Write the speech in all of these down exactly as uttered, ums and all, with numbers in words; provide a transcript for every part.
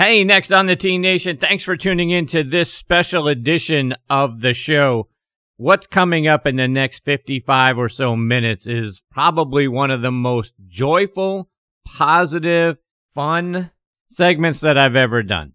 Hey, next on the Teen Nation, thanks for tuning in to this special edition of the show. What's coming up in the next fifty-five or so minutes is probably one of the most joyful, positive, fun segments that I've ever done.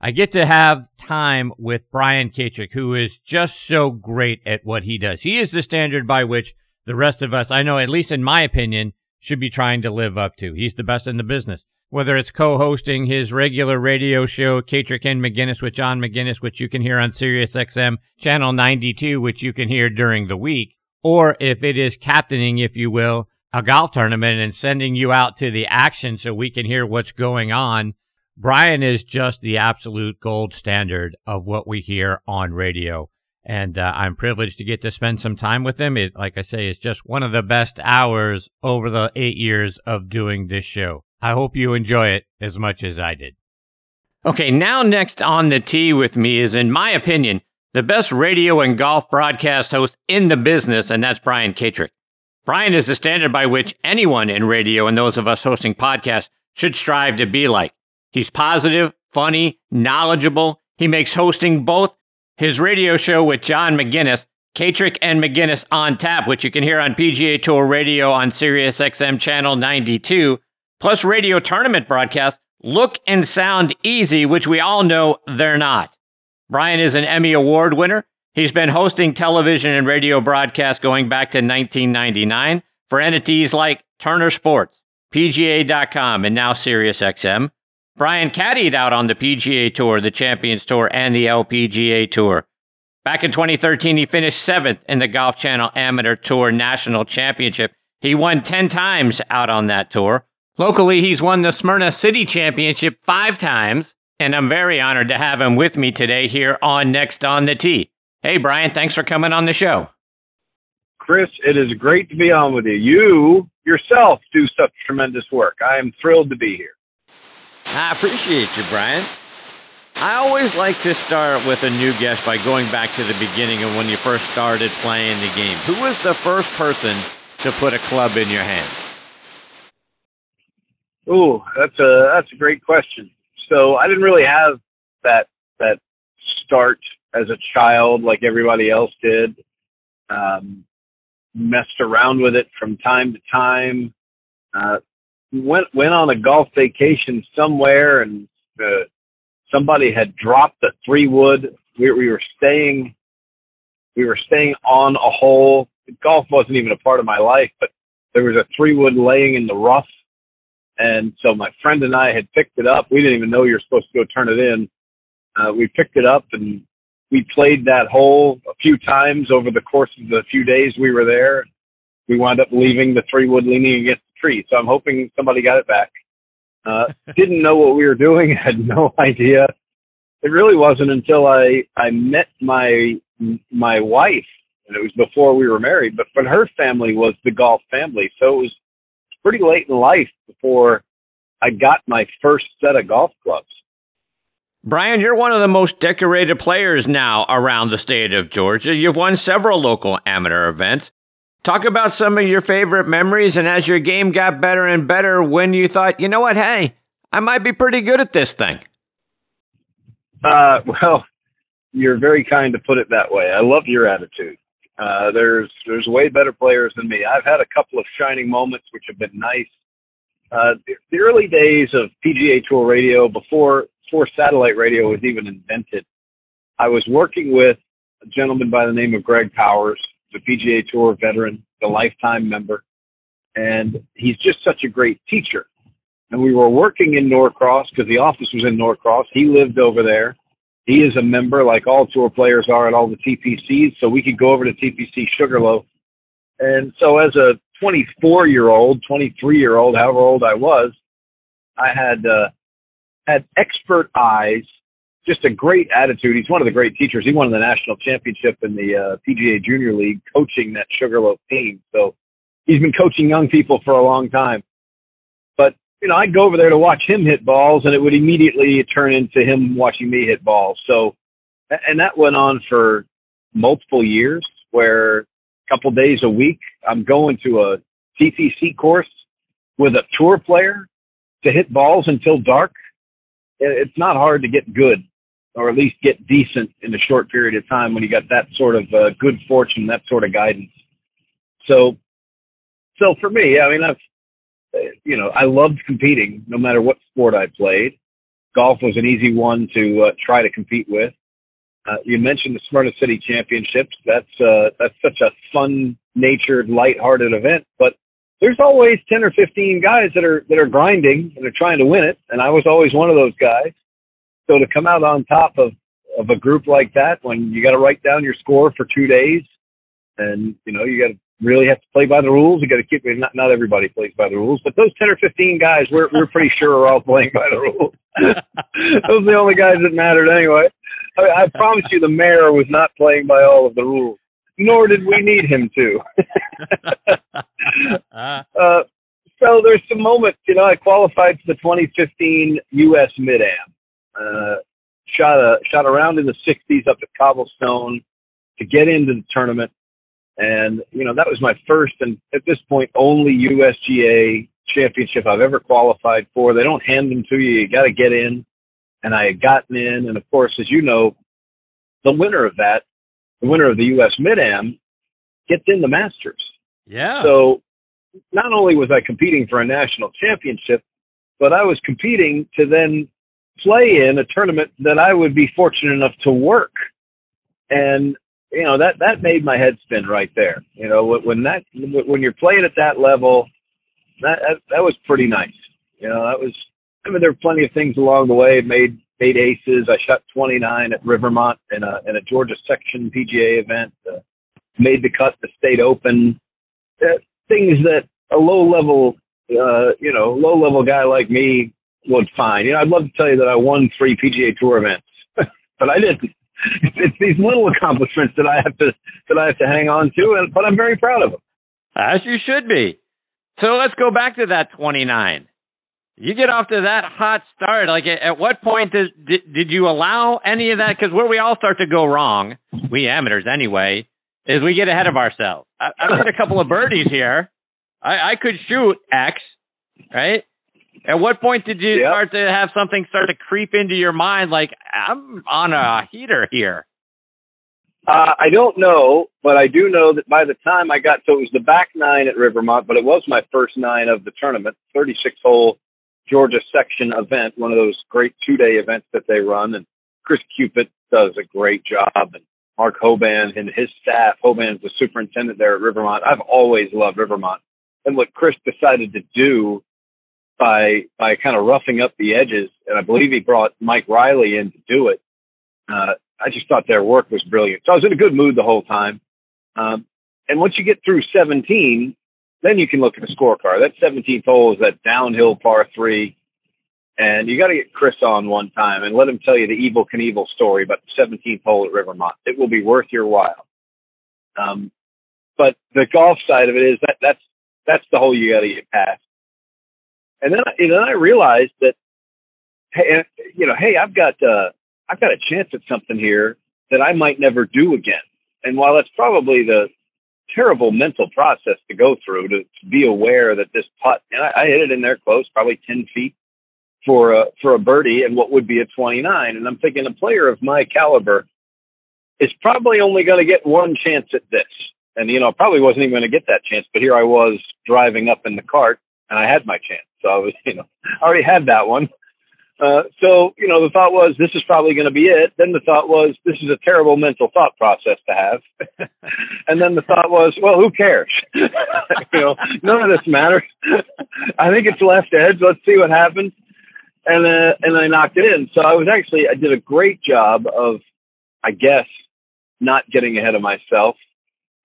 I get to have time with Brian Katrek, who is just so great at what he does. He is the standard by which the rest of us, I know, at least in my opinion, should be trying to live up to. He's the best in the business. Whether it's co-hosting his regular radio show, Katrek and McGinnis with John McGinnis, which you can hear on SiriusXM Channel ninety-two, which you can hear during the week, or if it is captaining, if you will, a golf tournament and sending you out to the action so we can hear what's going on, Brian is just the absolute gold standard of what we hear on radio. And uh, I'm privileged to get to spend some time with him. It, like I say, is just one of the best hours over the eight years of doing this show. I hope you enjoy it as much as I did. Okay, now next on the tee with me is, in my opinion, the best radio and golf broadcast host in the business, and that's Brian Katrek. Brian is the standard by which anyone in radio and those of us hosting podcasts should strive to be like. He's positive, funny, knowledgeable. He makes hosting both his radio show with John McGinnis, Katrek and McGinnis on Tap, which you can hear on P G A Tour Radio on SiriusXM Channel ninety-two, plus radio tournament broadcasts look and sound easy, which we all know they're not. Brian is an Emmy Award winner. He's been hosting television and radio broadcasts going back to nineteen ninety-nine for entities like Turner Sports, P G A dot com, and now SiriusXM. Brian caddied out on the P G A Tour, the Champions Tour, and the L P G A Tour. Back in twenty thirteen, he finished seventh in the Golf Channel Amateur Tour National Championship. He won ten times out on that tour. Locally, he's won the Smyrna City Championship five times, and I'm very honored to have him with me today here on Next on the Tee. Hey, Brian, thanks for coming on the show. Chris, it is great to be on with you. You yourself do such tremendous work. I am thrilled to be here. I appreciate you, Brian. I always like to start with a new guest by going back to the beginning of when you first started playing the game. Who was the first person to put a club in your hand? Ooh, that's a that's a great question. So I didn't really have that that start as a child like everybody else did. Um, messed around with it from time to time. Uh, Went went on a golf vacation somewhere, and uh, somebody had dropped a three wood. We, we were staying, we were staying on a hole. Golf wasn't even a part of my life, but there was a three wood laying in the rough, and so my friend and I had picked it up. We didn't even know you were supposed to go turn it in. Uh, we picked it up and we played that hole a few times over the course of the few days we were there. We wound up leaving the three wood leaning against. So I'm hoping somebody got it back. Uh, didn't know what we were doing. Had no idea. It really wasn't until I, I met my my wife, and it was before we were married, but, but her family was the golf family. So it was pretty late in life before I got my first set of golf clubs. Brian, you're one of the most decorated players now around the state of Georgia. You've won several local amateur events. Talk about some of your favorite memories, and as your game got better and better, when you thought, you know what, hey, I might be pretty good at this thing. Uh, well, you're very kind to put it that way. I love your attitude. Uh, there's there's way better players than me. I've had a couple of shining moments, which have been nice. Uh, the, the early days of P G A Tour Radio, before, before satellite radio was even invented, I was working with a gentleman by the name of Greg Powers, the P G A Tour veteran, the lifetime member, and he's just such a great teacher. And we were working in Norcross because the office was in Norcross. He lived over there. He is a member, like all tour players are at all the T P Cs, so we could go over to T P C Sugarloaf. And so as a twenty-four-year-old, twenty-three-year-old, however old I was, I had uh, had expert eyes, just a great attitude. He's one of the great teachers. He won the national championship in the uh, P G A Junior League coaching that Sugarloaf team. So he's been coaching young people for a long time. But, you know, I'd go over there to watch him hit balls, and it would immediately turn into him watching me hit balls. So, and that went on for multiple years, where a couple days a week, I'm going to a T P C course with a tour player to hit balls until dark. it's not hard to get good, or at least get decent in a short period of time when you got that sort of uh, good fortune, that sort of guidance. So, so for me, I mean, I've, you know, I loved competing no matter what sport I played. Golf was an easy one to uh, try to compete with. Uh, you mentioned the Smyrna City Championships. That's uh, that's such a fun-natured, lighthearted event. But there's always ten or fifteen guys that are that are grinding and are trying to win it, and I was always one of those guys. So to come out on top of, of a group like that, when you got to write down your score for two days, and you know you got to really have to play by the rules. You got to keep not not everybody plays by the rules, but those ten or fifteen guys, we're we're pretty sure are all playing by the rules. Those are the only guys that mattered anyway. I promise you the mayor was not playing by all of the rules, nor did we need him to. uh, so there's some moments, you know, I qualified for the twenty fifteen U S Mid-Am. Uh, shot a, shot around in the sixties up at Cobblestone to get into the tournament. And, you know, that was my first and at this point only U S G A championship I've ever qualified for. They don't hand them to you. You got to get in. And I had gotten in, and of course, as you know, the winner of that, the winner of the U S Mid-Am, gets in the Masters. Yeah. So not only was I competing for a national championship, but I was competing to then play in a tournament that I would be fortunate enough to work. And, you know, that, that made my head spin right there. You know, when that when you're playing at that level, that that, that was pretty nice. You know, that was... I mean, there were plenty of things along the way. Made made aces. I shot twenty-nine at Rivermont in a in a Georgia section P G A event. Uh, made the cut to State Open. Uh, things that a low level, uh, you know, low level guy like me would find. You know, I'd love to tell you that I won three P G A Tour events, but I didn't. It's these little accomplishments that I have to that I have to hang on to, and but I'm very proud of them. As you should be. So let's go back to that twenty-nine. You get off to that hot start. Like, at what point does, did, did you allow any of that? Because where we all start to go wrong, we amateurs anyway, is we get ahead of ourselves. I, I've got a couple of birdies here. I, I could shoot X, right? At what point did you yep. start to have something start to creep into your mind? Like, I'm on a heater here. Uh, I don't know, but I do know that by the time I got, so it was the back nine at Rivermont, but it was my first nine of the tournament, thirty-six hole. Georgia section event, one of those great two-day events that they run, and Chris Cupit does a great job, and Mark Hoban and his staff. Hoban's the superintendent there at Rivermont. I've always loved Rivermont, and what Chris decided to do by by kind of roughing up the edges, and I believe he brought Mike Riley in to do it. Uh, I just thought their work was brilliant. So I was in a good mood the whole time. Um, and once you get through seventeen. Then you can look at the scorecard. That seventeenth hole is that downhill par three. And you got to get Chris on one time and let him tell you the Evel Knievel story about the seventeenth hole at Rivermont. It will be worth your while. Um, but the golf side of it is that that's, that's the hole you got to get past. And then, and then I realized that, hey, you know, hey, I've got, uh, I've got a chance at something here that I might never do again. And while that's probably the, terrible mental process to go through to, to be aware that this putt, and I, I hit it in there close, probably ten feet for a, for a birdie and what would be a twenty-nine. And I'm thinking a player of my caliber is probably only going to get one chance at this. And, you know, probably wasn't even going to get that chance, but here I was driving up in the cart and I had my chance. So I was, you know, I already had that one. Uh, so, you know, the thought was, this is probably going to be it. Then the thought was, this is a terrible mental thought process to have. And then the thought was, well, who cares? You know, none of this matters. I think it's left edge. Let's see what happens. And, uh, and I knocked it in. So I was actually, I did a great job of, I guess, not getting ahead of myself.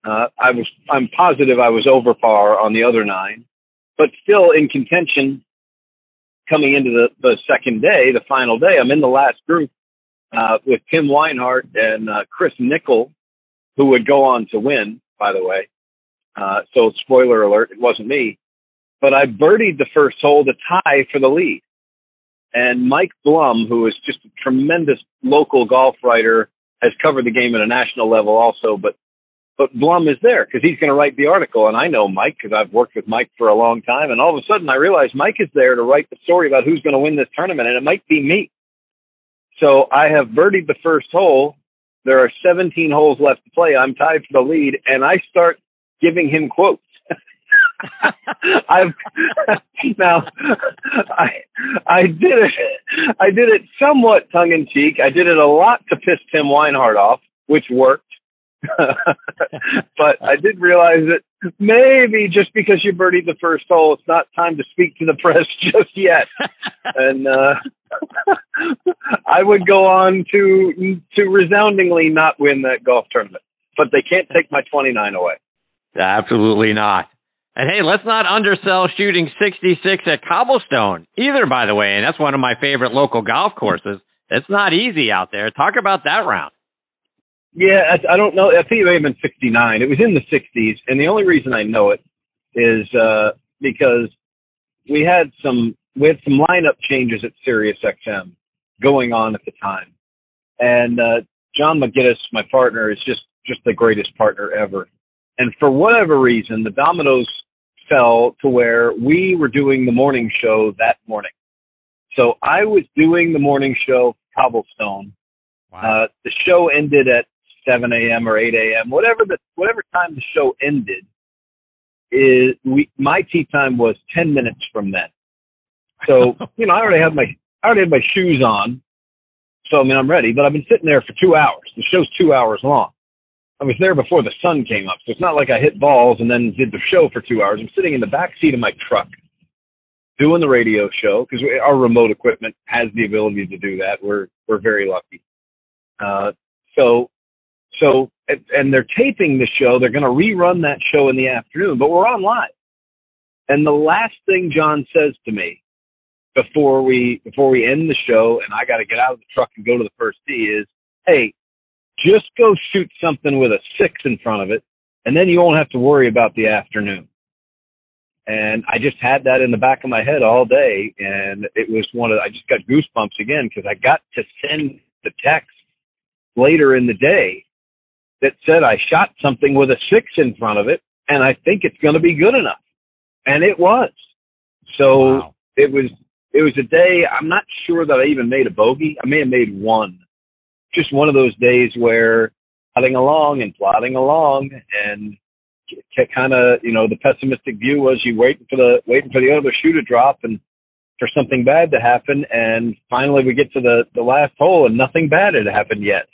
Uh, I was, I'm positive I was over par on the other nine, but still in contention. Coming into the, the second day, the final day, I'm in the last group uh, with Tim Weinhart and uh, Chris Nickel, who would go on to win, by the way. Uh, so spoiler alert, it wasn't me. But I birdied the first hole to tie for the lead. And Mike Blum, who is just a tremendous local golf writer, has covered the game at a national level also. But, but Blum is there because he's going to write the article. And I know Mike because I've worked with Mike for a long time. And all of a sudden I realized Mike is there to write the story about who's going to win this tournament. And it might be me. So I have birdied the first hole. There are seventeen holes left to play. I'm tied for the lead, and I start giving him quotes. I've now I I did it I did it somewhat tongue in cheek. I did it a lot to piss Tim Weinhart off, which worked. But I did realize that maybe just because you birdied the first hole, it's not time to speak to the press just yet. And uh, I would go on to to resoundingly not win that golf tournament. But they can't take my twenty-nine away. Absolutely not. And hey, let's not undersell shooting sixty-six at Cobblestone either, by the way. And that's one of my favorite local golf courses. It's not easy out there. Talk about that round. Yeah, I, I don't know. I think it may have been sixty-nine. It was in the sixties. And the only reason I know it is uh, because we had some we had some lineup changes at SiriusXM going on at the time. And uh, John McGinnis, my partner, is just, just the greatest partner ever. And for whatever reason, the dominoes fell to where we were doing the morning show that morning. So I was doing the morning show Cobblestone. Wow. Uh, the show ended at seven a.m. or eight a.m. Whatever the whatever time the show ended, is we my tee time was ten minutes from then. So you know, I already have my I already had my shoes on. So I mean, I'm ready, but I've been sitting there for two hours. The show's two hours long. I was there before the sun came up, so it's not like I hit balls and then did the show for two hours. I'm sitting in the back seat of my truck doing the radio show because our remote equipment has the ability to do that. We're we're very lucky. Uh, so, so, and, and they're taping the show. They're going to rerun that show in the afternoon, but we're on live. And the last thing John says to me before we before we end the show, and I got to get out of the truck and go to the first tee, is, "Hey, just go shoot something with a six in front of it, and then you won't have to worry about the afternoon." And I just had that in the back of my head all day, and it was one of I just got goosebumps again because I got to send the text later in the day that said I shot something with a six in front of it, and I think it's going to be good enough, and it was. So wow. it was it was a day. I'm not sure that I even made a bogey. I may have made one. Just one of those days where plodding along and plodding along, and kind of, you know, the pessimistic view was you waiting for the waiting for the other shoe to drop and for something bad to happen, and finally we get to the the last hole and nothing bad had happened yet.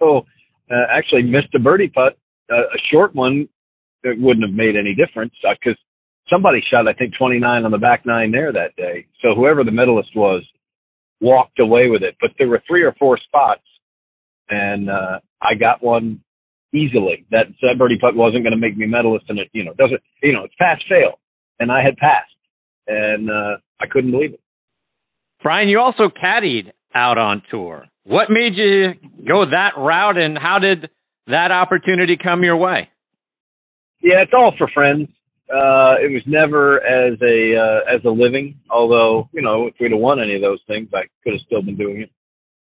So uh, actually missed a birdie putt, uh, a short one that wouldn't have made any difference because uh, somebody shot I think twenty-nine on the back nine there that day. So whoever the medalist was walked away with it, but there were three or four spots, and uh, I got one easily. That, that birdie putt wasn't going to make me medalist, and it, you know, doesn't, you know, it's pass fail, and I had passed, and uh, I couldn't believe it. Brian, you also caddied out on tour. What made you go that route, and how did that opportunity come your way? Yeah, it's all for friends. Uh, it was never as a uh, as a living, although, you know, if we'd have won any of those things, I could have still been doing it.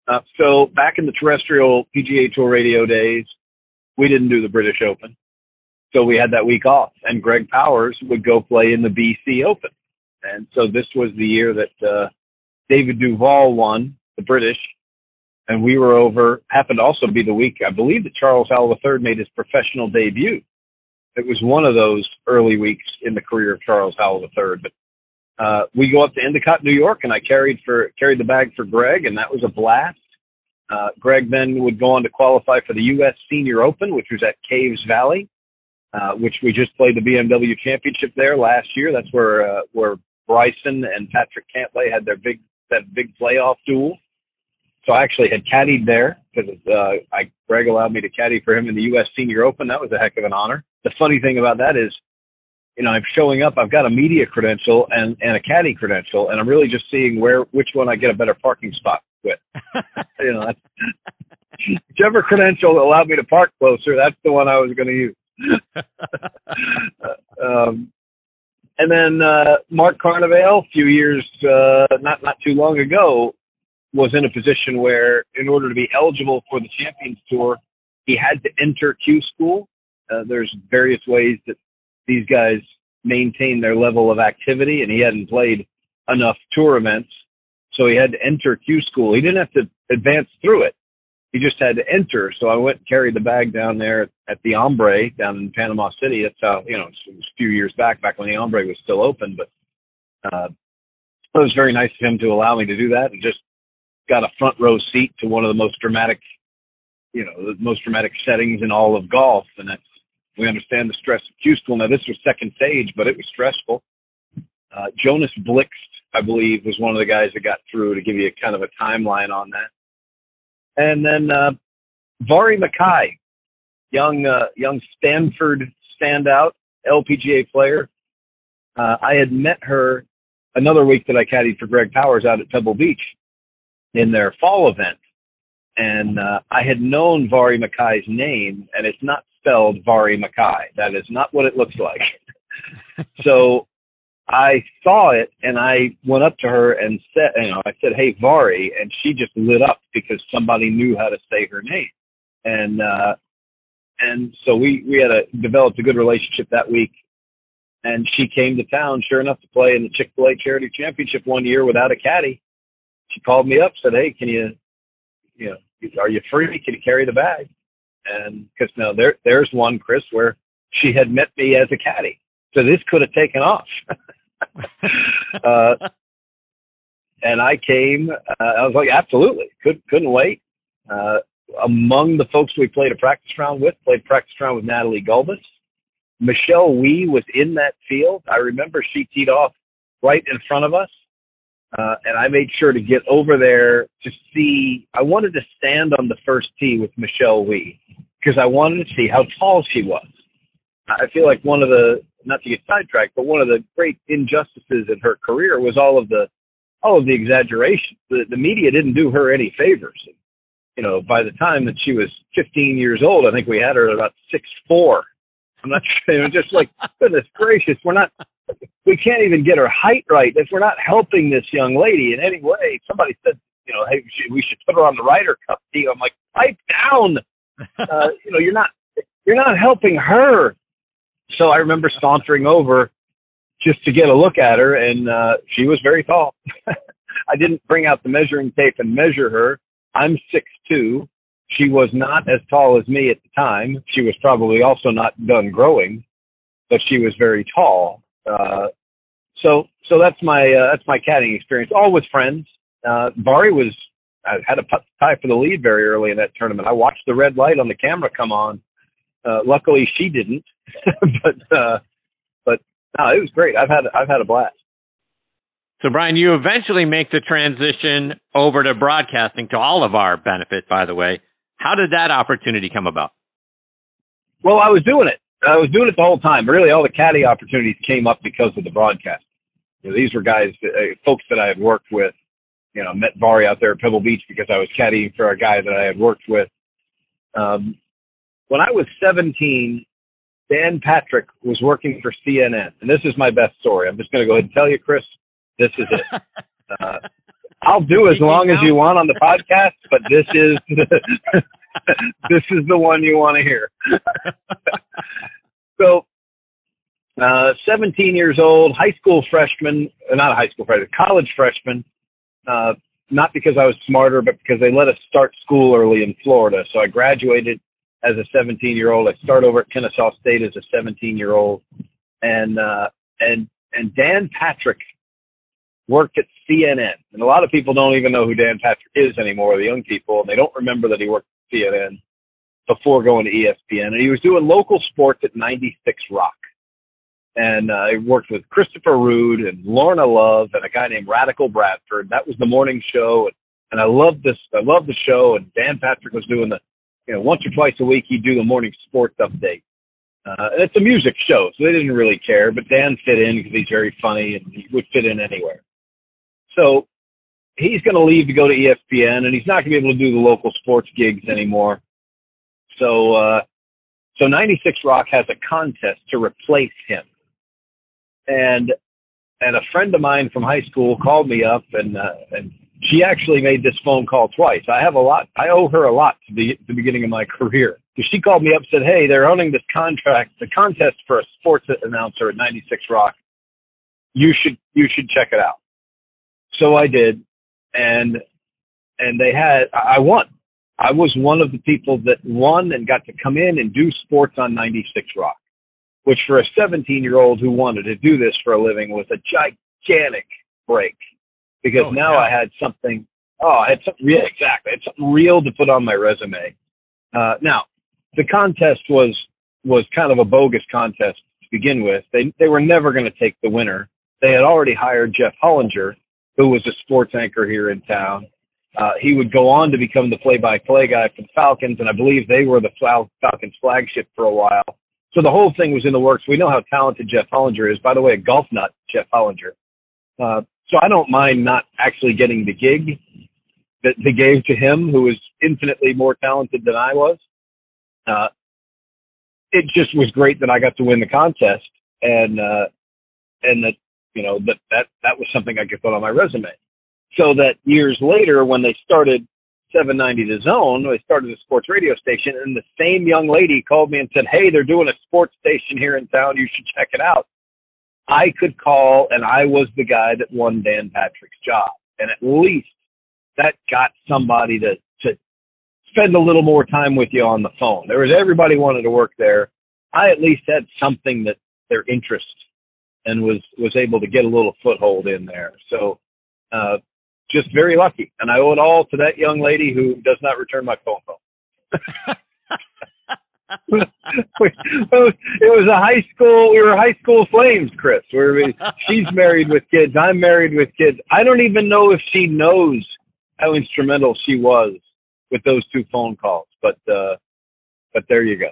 Uh, so back in the terrestrial P G A Tour Radio days, we didn't do the British Open. So we had that week off, and Greg Powers would go play in the B C Open. And so this was the year that uh, David Duval won, the British, and we were over, happened to also be the week, I believe, that Charles Howell the third made his professional debut. It was one of those early weeks in the career of Charles Howell the third. But uh, we go up to Endicott, New York, and I carried for carried the bag for Greg, and that was a blast. Uh, Greg then would go on to qualify for the U S Senior Open, which was at Caves Valley, uh, which we just played the B M W Championship there last year. That's where uh, where Bryson and Patrick Cantlay had their big that big playoff duel. So I actually had caddied there because uh, I, Greg allowed me to caddy for him in the U S Senior Open. That was a heck of an honor. The funny thing about that is, you know, I'm showing up, I've got a media credential and, and a caddy credential, and I'm really just seeing where which one I get a better parking spot with. You know, that's, whichever credential allowed me to park closer, that's the one I was going to use. um, and then uh, Mark Carnevale, a few years, uh, not, not too long ago, was in a position where in order to be eligible for the Champions Tour, he had to enter Q school. Uh, there's various ways that these guys maintain their level of activity, and he hadn't played enough tour events. So he had to enter Q school. He didn't have to advance through it. He just had to enter. So I went and carried the bag down there at the Ombre down in Panama City. That's how, you know, it was a few years back, back when the Ombre was still open. But uh, it was very nice of him to allow me to do that, and just got a front row seat to one of the most dramatic, you know, the most dramatic settings in all of golf. And that's, we understand the stress of Q school. Now, this was second stage, but it was stressful. Uh, Jonas Blixt, I believe, was one of the guys that got through, to give you a kind of a timeline on that. And then uh, Vari McKay, young uh, young Stanford standout, L P G A player. Uh, I had met her another week that I caddied for Greg Powers out at Pebble Beach in their fall event. And uh, I had known Vari McKay's name, and it's not spelled Vari McKay. That is not what it looks like. So I saw it, and I went up to her and said, you know, I said, "Hey, Vari," and she just lit up because somebody knew how to say her name. And uh, and so we we had a developed a good relationship that week. And she came to town, sure enough, to play in the Chick-fil-A Charity Championship one year without a caddy. She called me up, said, "Hey, can you, you know, are you free? Can you carry the bag?" And because now there there's one, Chris, where she had met me as a caddy, so this could have taken off. uh, and I came. Uh, I was like, absolutely, could couldn't wait. Uh, among the folks we played a practice round with, played practice round with Natalie Gulbis. Michelle Wee was in that field. I remember she teed off right in front of us, uh, and I made sure to get over there to see. I wanted to stand on the first tee with Michelle Wee because I wanted to see how tall she was. I feel like one of the, not to get sidetracked, but one of the great injustices in her career was all of the all of the exaggeration. The, the media didn't do her any favors. You know, by the time that she was fifteen years old, I think we had her at about six foot four. I'm not sure. I'm just like, goodness gracious, we're not, we can't even get her height right. If we're not helping this young lady in any way, somebody said, you know, hey, we should put her on the Ryder Cup team. I'm like, pipe down. Uh, you know, you're not, you're not helping her. So I remember sauntering over just to get a look at her, and uh, she was very tall. I didn't bring out the measuring tape and measure her. I'm six foot two. She was not as tall as me at the time. She was probably also not done growing, but she was very tall. Uh, so, so that's my uh, that's my caddying experience. All with friends. Uh, Vari was I had a putt tie for the lead very early in that tournament. I watched the red light on the camera come on. Uh, luckily, she didn't. but uh, but no, it was great. I've had I've had a blast. So, Brian, you eventually make the transition over to broadcasting, to all of our benefit, by the way. How did that opportunity come about? Well, I was doing it. I was doing it the whole time. Really, all the caddy opportunities came up because of the broadcast. You know, these were guys, uh, folks that I had worked with. You know, met Vari out there at Pebble Beach because I was caddying for a guy that I had worked with. Um, when I was seventeen, Dan Patrick was working for C N N. And this is my best story. I'm just going to go ahead and tell you, Chris, this is it. Uh, I'll do as long as you want on the podcast, but this is this is the one you want to hear. So, uh, seventeen years old, high school freshman, not a high school freshman, college freshman, uh, not because I was smarter, but because they let us start school early in Florida. So I graduated as a seventeen-year-old. I start over at Kennesaw State as a seventeen-year-old. And, uh, and, and Dan Patrick worked at C N N. And a lot of people don't even know who Dan Patrick is anymore, the young people, and they don't remember that he worked at C N N before going to E S P N. And he was doing local sports at ninety-six Rock. And uh, he worked with Christopher Rood and Lorna Love and a guy named Radical Bradford. That was the morning show. And, and I loved this. I loved the show. And Dan Patrick was doing the, you know, once or twice a week, he'd do the morning sports update. Uh, and it's a music show, so they didn't really care. But Dan fit in because he's very funny and he would fit in anywhere. So he's going to leave to go to E S P N, and he's not going to be able to do the local sports gigs anymore. So uh, so ninety-six Rock has a contest to replace him. And and a friend of mine from high school called me up, and uh, and she actually made this phone call twice. I have a lot. I owe her a lot to the, the beginning of my career. So she called me up and said, hey, they're running this contract, the contest for a sports announcer at ninety-six Rock. You should you should check it out. So I did, and and they had I won. I was one of the people that won and got to come in and do sports on ninety-six Rock, which for a seventeen-year-old who wanted to do this for a living was a gigantic break, because oh, now yeah. I had something. Oh, I had something real. Exactly, I had something real to put on my resume. Uh, now, the contest was was kind of a bogus contest to begin with. They they were never going to take the winner. They had already hired Jeff Hollinger, who was a sports anchor here in town. Uh, he would go on to become the play-by-play guy for the Falcons, and I believe they were the Fal- Falcons flagship for a while. So the whole thing was in the works. We know how talented Jeff Hollinger is. By the way, a golf nut, Jeff Hollinger. Uh, so I don't mind not actually getting the gig that they gave to him, who was infinitely more talented than I was. Uh, it just was great that I got to win the contest, and uh, and that you know that, that that was something I could put on my resume. So that years later, when they started seven ninety The Zone, they started a sports radio station, and the same young lady called me and said, "Hey, they're doing a sports station here in town. You should check it out." I could call, and I was the guy that won Dan Patrick's job. And at least that got somebody to, to spend a little more time with you on the phone. There was everybody wanted to work there. I at least had something that their interest and was, was able to get a little foothold in there. So, uh, just very lucky, and I owe it all to that young lady who does not return my phone call. It was a high school. We were high school flames, Chris. We were, she's married with kids. I'm married with kids. I don't even know if she knows how instrumental she was with those two phone calls. But uh, but there you go,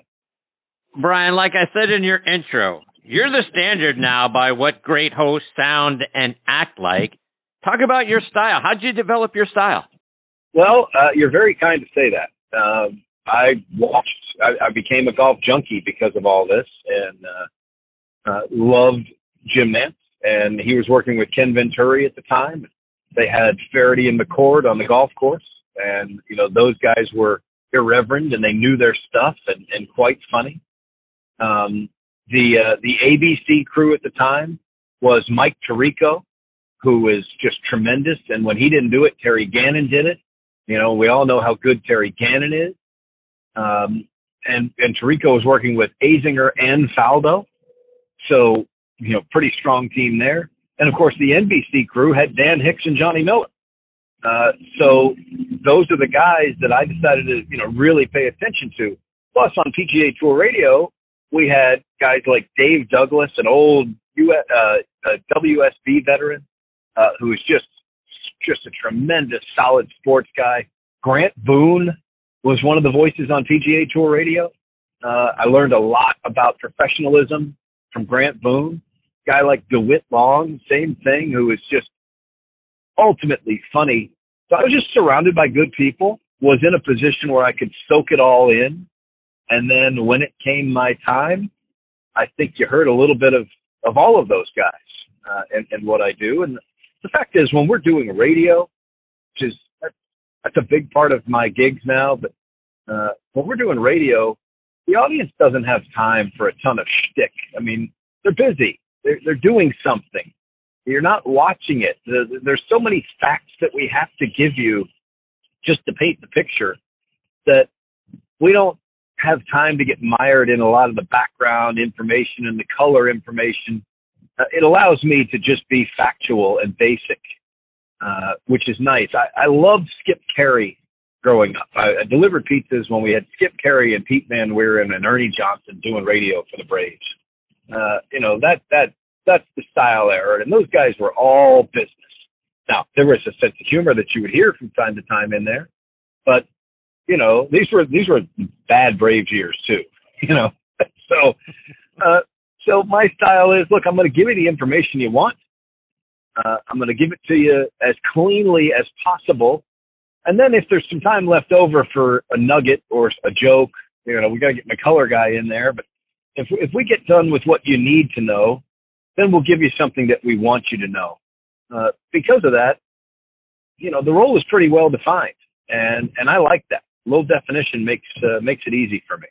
Brian. Like I said in your intro, you're the standard now by what great hosts sound and act like. Talk about your style. How'd you develop your style? Well, uh, you're very kind to say that. Uh, I watched, I, I became a golf junkie because of all this, and uh, uh, loved Jim Nantz. And he was working with Ken Venturi at the time. They had Faraday and McCord on the golf course. And, you know, those guys were irreverent and they knew their stuff and, and quite funny. Um, the, uh, the A B C crew at the time was Mike Tirico, who is just tremendous. And when he didn't do it, Terry Gannon did it. You know, we all know how good Terry Gannon is. Um, and, and Tirico was working with Azinger and Faldo. So, you know, pretty strong team there. And of course the N B C crew had Dan Hicks and Johnny Miller. Uh, so those are the guys that I decided to, you know, really pay attention to. Plus on P G A Tour Radio, we had guys like Dave Douglas, an old U S, uh, W S B veteran. Uh, who is just just a tremendous, solid sports guy. Grant Boone was one of the voices on P G A Tour Radio. Uh, I learned a lot about professionalism from Grant Boone. A guy like DeWitt Long, same thing, who is just ultimately funny. So I was just surrounded by good people, was in a position where I could soak it all in. And then when it came my time, I think you heard a little bit of, of all of those guys uh, and, and what I do. And the fact is, when we're doing radio, which is that's a big part of my gigs now, but uh, when we're doing radio, the audience doesn't have time for a ton of shtick. I mean, they're busy. They're, they're doing something. You're not watching it. There's so many facts that we have to give you just to paint the picture that we don't have time to get mired in a lot of the background information and the color information. Uh, it allows me to just be factual and basic, uh, which is nice. I, I loved Skip Carey growing up. I, I delivered pizzas when we had Skip Carey and Pete Van Wieren and Ernie Johnson doing radio for the Braves. Uh, you know, that that that's the style era, and those guys were all business. Now, there was a sense of humor that you would hear from time to time in there, but, you know, these were these were bad Braves years too, you know. so uh So my style is, look, I'm going to give you the information you want. Uh, I'm going to give it to you as cleanly as possible. And then if there's some time left over for a nugget or a joke, you know, we got to get my color guy in there. But if, if we get done with what you need to know, then we'll give you something that we want you to know. Uh, because of that, you know, the role is pretty well defined. And, and I like that. Low definition makes, uh, makes it easy for me.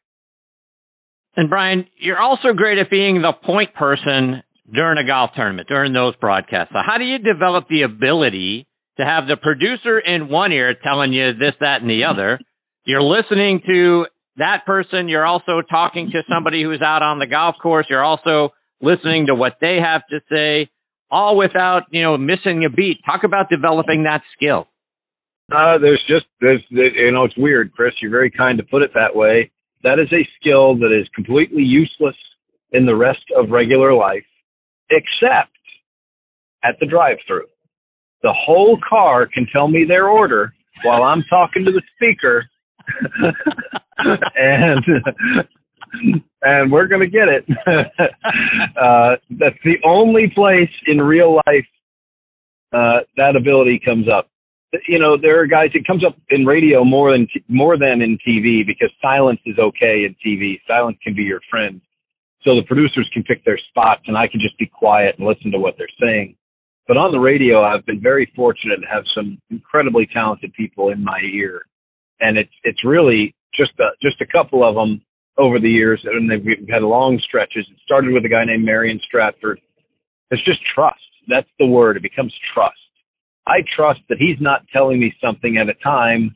And Brian, you're also great at being the point person during a golf tournament, during those broadcasts. So how do you develop the ability to have the producer in one ear telling you this, that, and the other. You're listening to that person. You're also talking to somebody who's out on the golf course. You're also listening to what they have to say, all without, you know, missing a beat. Talk about developing that skill. Uh, there's just, there's, you know, it's weird, Chris. You're very kind to put it that way. That is a skill that is completely useless in the rest of regular life, except at the drive-thru. The whole car can tell me their order while I'm talking to the speaker, and and we're going to get it. uh, that's the only place in real life uh, that ability comes up. You know, there are guys, it comes up in radio more than more than in T V, because silence is okay in T V. Silence can be your friend. So the producers can pick their spots, and I can just be quiet and listen to what they're saying. But on the radio, I've been very fortunate to have some incredibly talented people in my ear. And it's it's really just a, just a couple of them over the years, and we've had long stretches. It started with a guy named Marion Stratford. It's just trust. That's the word. It becomes trust. I trust that he's not telling me something at a time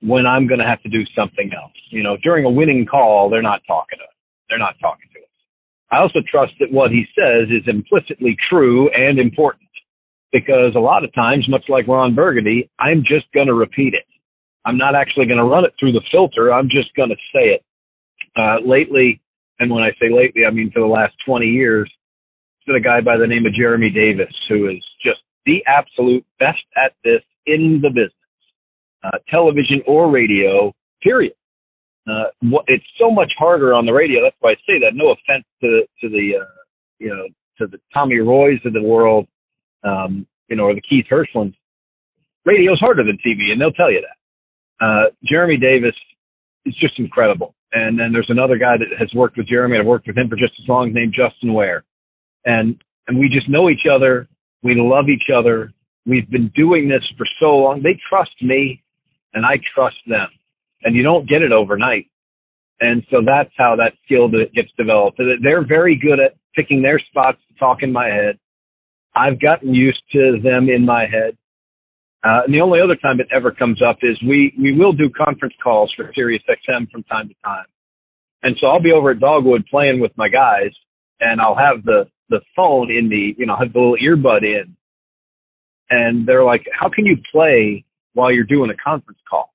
when I'm going to have to do something else. You know, during a winning call, they're not talking to us. They're not talking to us. I also trust that what he says is implicitly true and important, because a lot of times, much like Ron Burgundy, I'm just going to repeat it. I'm not actually going to run it through the filter. I'm just going to say it. Uh, lately, and when I say lately, I mean for the last twenty years, it's been a guy by the name of Jeremy Davis, who is just the absolute best at this in the business, uh, television or radio, period. Uh, what, it's so much harder on the radio. That's why I say that. No offense to, to the, uh, you know, to the Tommy Roy's of the world, um, you know, or the Keith Hirschlands. Radio's harder than T V, and they'll tell you that. Uh, Jeremy Davis is just incredible. And then there's another guy that has worked with Jeremy. I've worked with him for just as long, named Justin Ware. And, and we just know each other. We love each other. We've been doing this for so long. They trust me, and I trust them. And you don't get it overnight. And so that's how that skill gets developed. They're very good at picking their spots to talk in my head. I've gotten used to them in my head. Uh, and the only other time it ever comes up is we, we will do conference calls for SiriusXM from time to time. And so I'll be over at Dogwood playing with my guys, and I'll have the, the phone in the, you know, have the little earbud in. And they're like, how can you play while you're doing a conference call?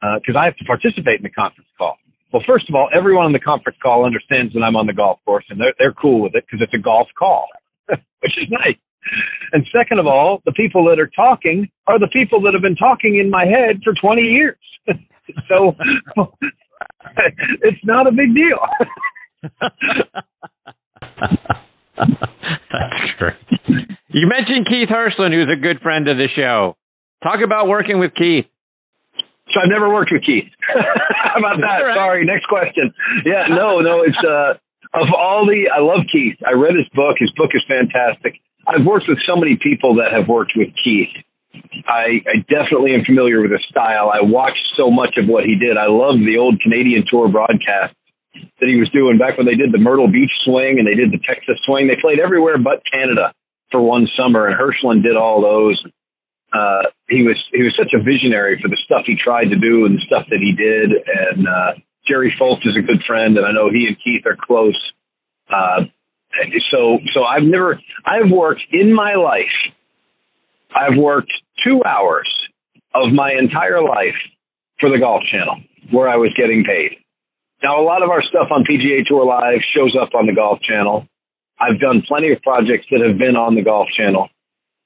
Because uh, I have to participate in the conference call. Well, first of all, everyone on the conference call understands that I'm on the golf course, and they're, they're cool with it because it's a golf call, which is nice. And second of all, the people that are talking are the people that have been talking in my head for twenty years. So it's not a big deal. That's great. You mentioned Keith Hirschland, who's a good friend of the show. Talk about working with Keith. So I've never worked with Keith. How about that? Right. Sorry. Next question. Yeah, no, no. It's uh, of all the, I love Keith. I read his book. His book is fantastic. I've worked with so many people that have worked with Keith. I, I definitely am familiar with his style. I watched so much of what he did. I loved the old Canadian Tour broadcast that he was doing back when they did the Myrtle Beach swing and they did the Texas swing. They played everywhere but Canada for one summer, and Hirschland did all those. Uh, he was he was such a visionary for the stuff he tried to do and the stuff that he did. And uh, Jerry Foltz is a good friend, and I know he and Keith are close. Uh, and so so I've never I've worked in my life. I've worked two hours of my entire life for the Golf Channel, where I was getting paid. Now, a lot of our stuff on P G A Tour Live shows up on the Golf Channel. I've done plenty of projects that have been on the Golf Channel.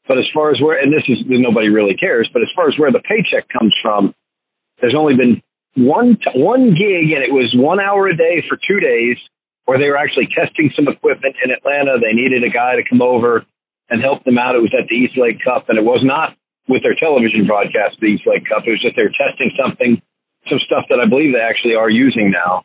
But as far as where, and this is, nobody really cares, but as far as where the paycheck comes from, there's only been one one gig, and it was one hour a day for two days where they were actually testing some equipment in Atlanta. They needed a guy to come over and help them out. It was at the East Lake Cup, and it was not with their television broadcast, the East Lake Cup. It was just they were testing something, some stuff that I believe they actually are using now.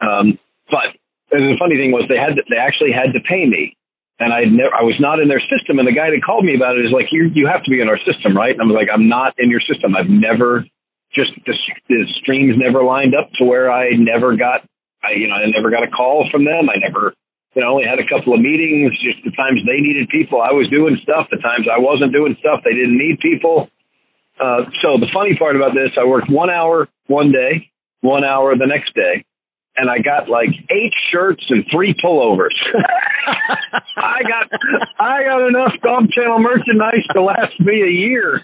Um, but the funny thing was they had to, they actually had to pay me. And I never, I was not in their system. And the guy that called me about it is like, you you have to be in our system, right? And I was like, I'm not in your system. I've never, just, the, the streams never lined up to where I never got, I, you know, I never got a call from them. I never you know, we had a couple of meetings, just the times they needed people, I was doing stuff. The times I wasn't doing stuff, they didn't need people. Uh, so the funny part about this, I worked one hour one day, one hour the next day, and I got like eight shirts and three pullovers. I got I got enough Golf Channel merchandise to last me a year.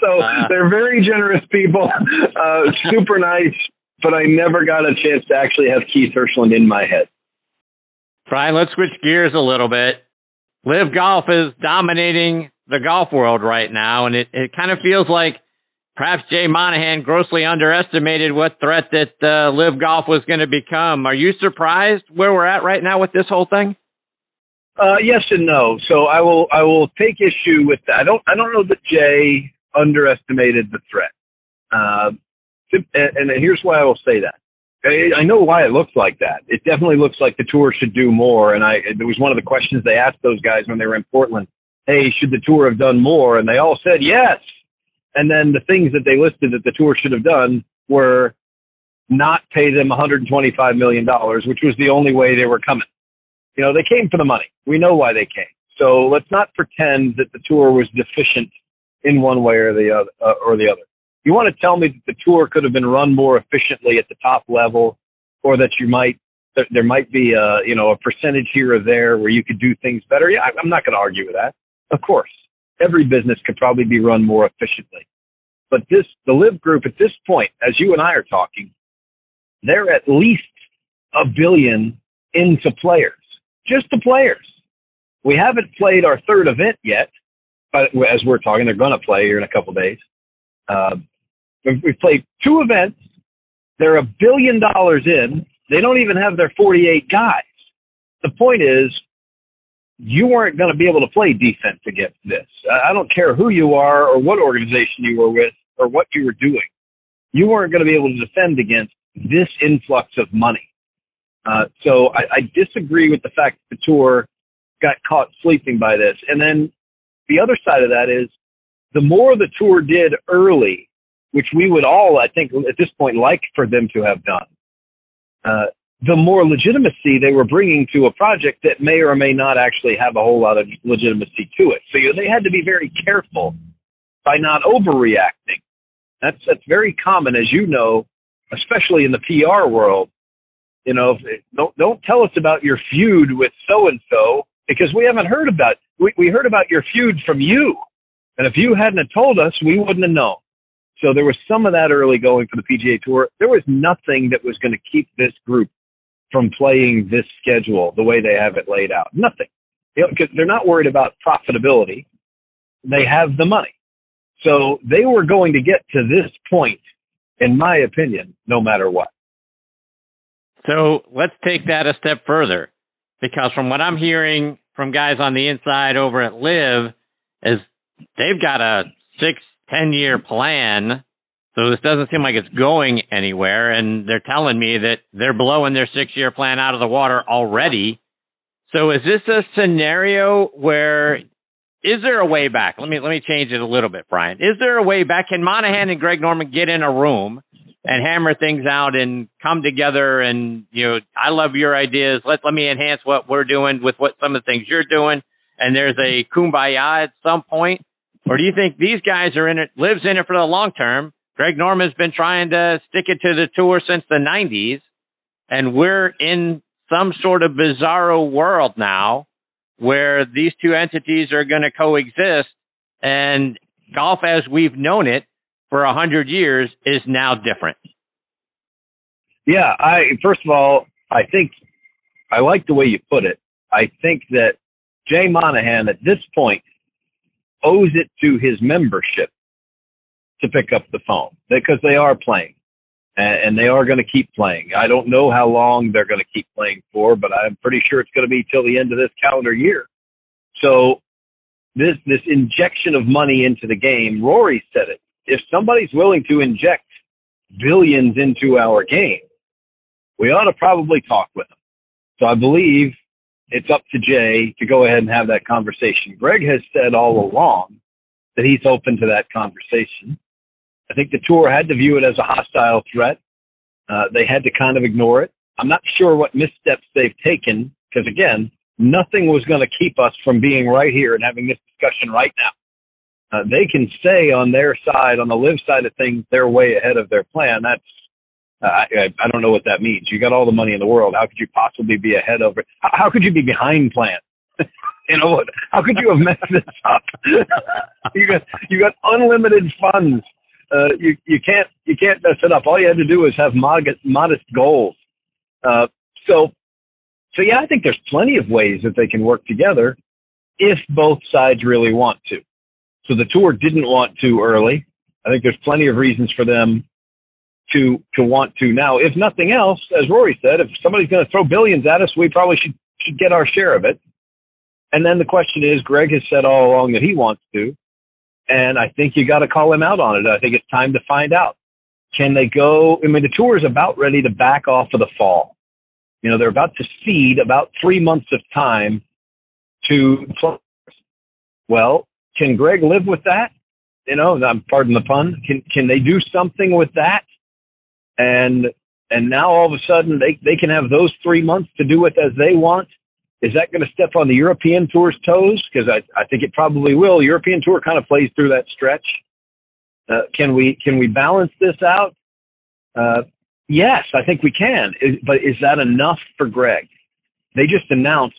So they're very generous people, uh, super nice, but I never got a chance to actually have Keith Hirschland in my head. Brian, let's switch gears a little bit. Live Golf is dominating the golf world right now, and it, it kind of feels like perhaps Jay Monahan grossly underestimated what threat that uh, Live Golf was going to become. Are you surprised where we're at right now with this whole thing? Uh, yes and no. So I will I will take issue with that. I don't I don't know that Jay underestimated the threat. Uh, and, and here's why I will say that. I, I know why it looks like that. It definitely looks like the tour should do more. And I it was one of the questions they asked those guys when they were in Portland. Hey, should the tour have done more? And they all said yes. And then the things that they listed that the tour should have done were not pay them one hundred twenty-five million dollars, which was the only way they were coming. You know, they came for the money. We know why they came. So let's not pretend that the tour was deficient in one way or the other. Uh, or the other. You want to tell me that the tour could have been run more efficiently at the top level, or that you might there, there might be a you know a percentage here or there where you could do things better? Yeah, I'm not going to argue with that. Of course, every business could probably be run more efficiently. But this, the Live Group at this point, as you and I are talking, they're at least a billion into players, just the players. We haven't played our third event yet, but as we're talking, they're going to play here in a couple of days. Uh, we've played two events. They're a billion dollars in. They don't even have their forty-eight guys. The point is, you weren't going to be able to play defense against this. I don't care who you are or what organization you were with or what you were doing. You weren't going to be able to defend against this influx of money. Uh, so I, I disagree with the fact that the tour got caught sleeping by this. And then the other side of that is the more the tour did early, which we would all, I think, at this point, like for them to have done, uh, the more legitimacy they were bringing to a project that may or may not actually have a whole lot of legitimacy to it. So you know, they had to be very careful by not overreacting. That's that's very common, as you know, especially in the P R world. You know, don't don't tell us about your feud with so-and-so because we haven't heard about we, we heard about your feud from you. And if you hadn't have told us, we wouldn't have known. So there was some of that early going for the P G A Tour. There was nothing that was going to keep this group from playing this schedule the way they have it laid out. Nothing. You know, 'cause they're not worried about profitability. They have the money. So they were going to get to this point, in my opinion, no matter what. So let's take that a step further, because from what I'm hearing from guys on the inside over at Live is they've got a six, ten-year plan. So this doesn't seem like it's going anywhere, and they're telling me that they're blowing their six-year plan out of the water already. So is this a scenario where is there a way back? Let me let me change it a little bit, Brian. Is there a way back? Can Monahan and Greg Norman get in a room and hammer things out and come together and, you know, I love your ideas. Let let me enhance what we're doing with what some of the things you're doing, and there's a kumbaya at some point? Or do you think these guys are in it, Lives in it for the long term? Greg Norman's been trying to stick it to the tour since the nineties, and we're in some sort of bizarro world now where these two entities are going to coexist, and golf as we've known it for one hundred years is now different. Yeah, I first of all, I think I like the way you put it. I think that Jay Monahan at this point owes it to his membership to pick up the phone, because they are playing and they are going to keep playing. I don't know how long they're going to keep playing for, but I'm pretty sure it's going to be till the end of this calendar year. So this, this injection of money into the game, Rory said it, if somebody's willing to inject billions into our game, we ought to probably talk with them. So I believe it's up to Jay to go ahead and have that conversation. Greg has said all along that he's open to that conversation. I think the tour had to view it as a hostile threat. Uh, they had to kind of ignore it. I'm not sure what missteps they've taken, because, again, nothing was going to keep us from being right here and having this discussion right now. Uh, they can say on their side, on the live side of things, they're way ahead of their plan. That's uh, I, I don't know what that means. You got all the money in the world. How could you possibly be ahead of it? How, how could you be behind plan? You know, how could you have messed this up? you got you got unlimited funds. Uh, you you can't you can't mess it up. All you had to do is have modest modest goals. Uh, so. So, yeah, I think there's plenty of ways that they can work together if both sides really want to. So the tour didn't want to early. I think there's plenty of reasons for them to to want to now. If nothing else, as Rory said, if somebody's going to throw billions at us, we probably should, should get our share of it. And then the question is, Greg has said all along that he wants to, and I think you got to call him out on it. I think it's time to find out. Can they go – I mean, the tour is about ready to back off of the fall. You know, they're about to cede about three months of time to players. Well, can Greg live with that? You know, I'm, pardon the pun. Can can they do something with that? And and now all of a sudden they, they can have those three months to do it as they want. Is that going to step on the European Tour's toes? Because I, I think it probably will. European Tour kind of plays through that stretch. Uh, can we can we balance this out? Uh Yes, I think we can. Is, but is that enough for Greg? They just announced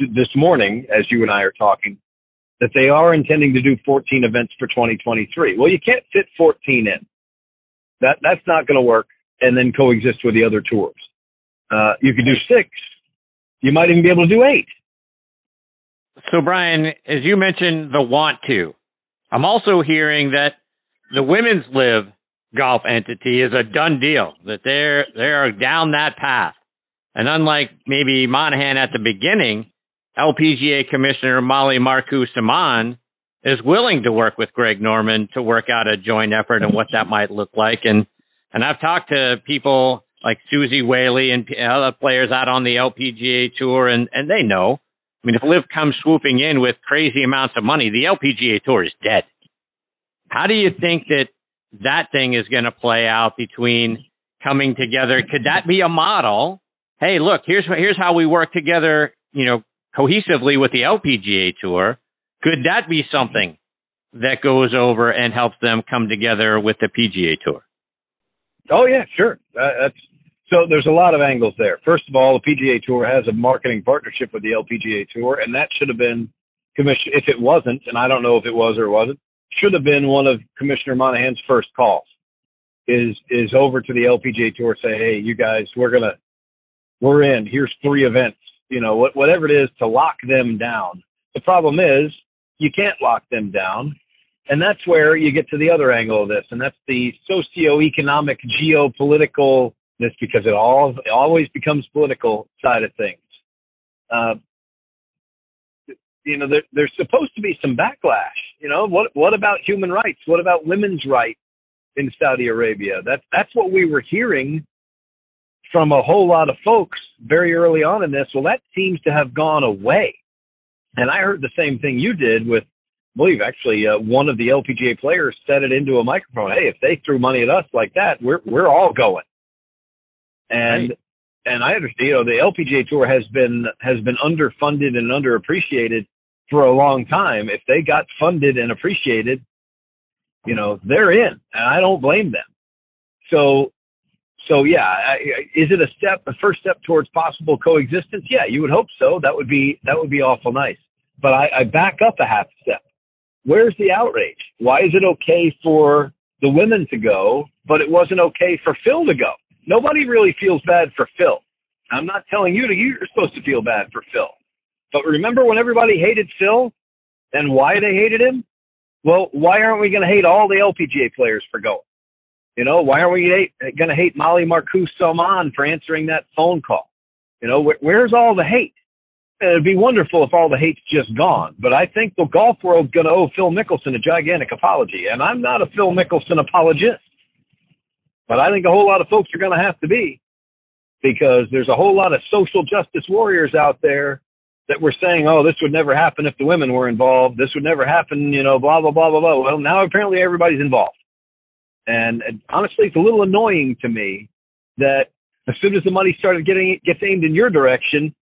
this morning, as you and I are talking, that they are intending to do fourteen events for twenty twenty-three. Well, you can't fit fourteen in. That That's not going to work and then coexist with the other tours. Uh, you could do six. You might even be able to do eight. So, Brian, as you mentioned, the want to. I'm also hearing that the women's live golf entity is a done deal, that they're they're down that path. And unlike maybe Monahan at the beginning, L P G A Commissioner Molly Marcoux-Simon is willing to work with Greg Norman to work out a joint effort and what that might look like. And and I've talked to people like Susie Whaley and other players out on the L P G A Tour, and, and they know. I mean, if Liv comes swooping in with crazy amounts of money, the L P G A Tour is dead. How do you think that that thing is going to play out between coming together? Could that be a model? Hey, look, here's here's how we work together, you know, cohesively with the L P G A Tour. Could that be something that goes over and helps them come together with the P G A Tour? Oh, yeah, sure. Uh, that's, so there's a lot of angles there. First of all, the P G A Tour has a marketing partnership with the L P G A Tour, and that should have been commissioned. If it wasn't, and I don't know if it was or wasn't, should have been one of Commissioner Monahan's first calls is, is over to the L P G A Tour, say, hey, you guys, we're going to, we're in, here's three events, you know, what, whatever it is to lock them down. The problem is you can't lock them down. And that's where you get to the other angle of this. And that's the socioeconomic, geopolitical, this, because it all it always becomes political side of things. Uh, You know, there, there's supposed to be some backlash. You know, what what about human rights? What about women's rights in Saudi Arabia? That's that's what we were hearing from a whole lot of folks very early on in this. Well, that seems to have gone away. And I heard the same thing you did with, I believe, actually, uh, one of the L P G A players said it into a microphone. Hey, if they threw money at us like that, we're we're all going. And right. And I understand, you know, the L P G A Tour has been has been underfunded and underappreciated for a long time. If they got funded and appreciated, you know, they're in, and I don't blame them. So, so yeah, I, is it a step, a first step towards possible coexistence? Yeah, you would hope so. That would be, that would be awful nice. But I, I back up a half step. Where's the outrage? Why is it okay for the women to go, but it wasn't okay for Phil to go? Nobody really feels bad for Phil. I'm not telling you to, you're supposed to feel bad for Phil. But remember when everybody hated Phil and why they hated him? Well, why aren't we going to hate all the L P G A players for going? You know, why aren't we going to hate Molly Marcoux-Simon for answering that phone call? You know, wh- where's all the hate? It'd be wonderful if all the hate's just gone. But I think the golf world's going to owe Phil Mickelson a gigantic apology. And I'm not a Phil Mickelson apologist. But I think a whole lot of folks are going to have to be, because there's a whole lot of social justice warriors out there that were saying, oh, this would never happen if the women were involved. This would never happen, you know, blah, blah, blah, blah, blah. Well, now apparently everybody's involved. And, and honestly, it's a little annoying to me that As soon as the money started getting gets aimed in your direction,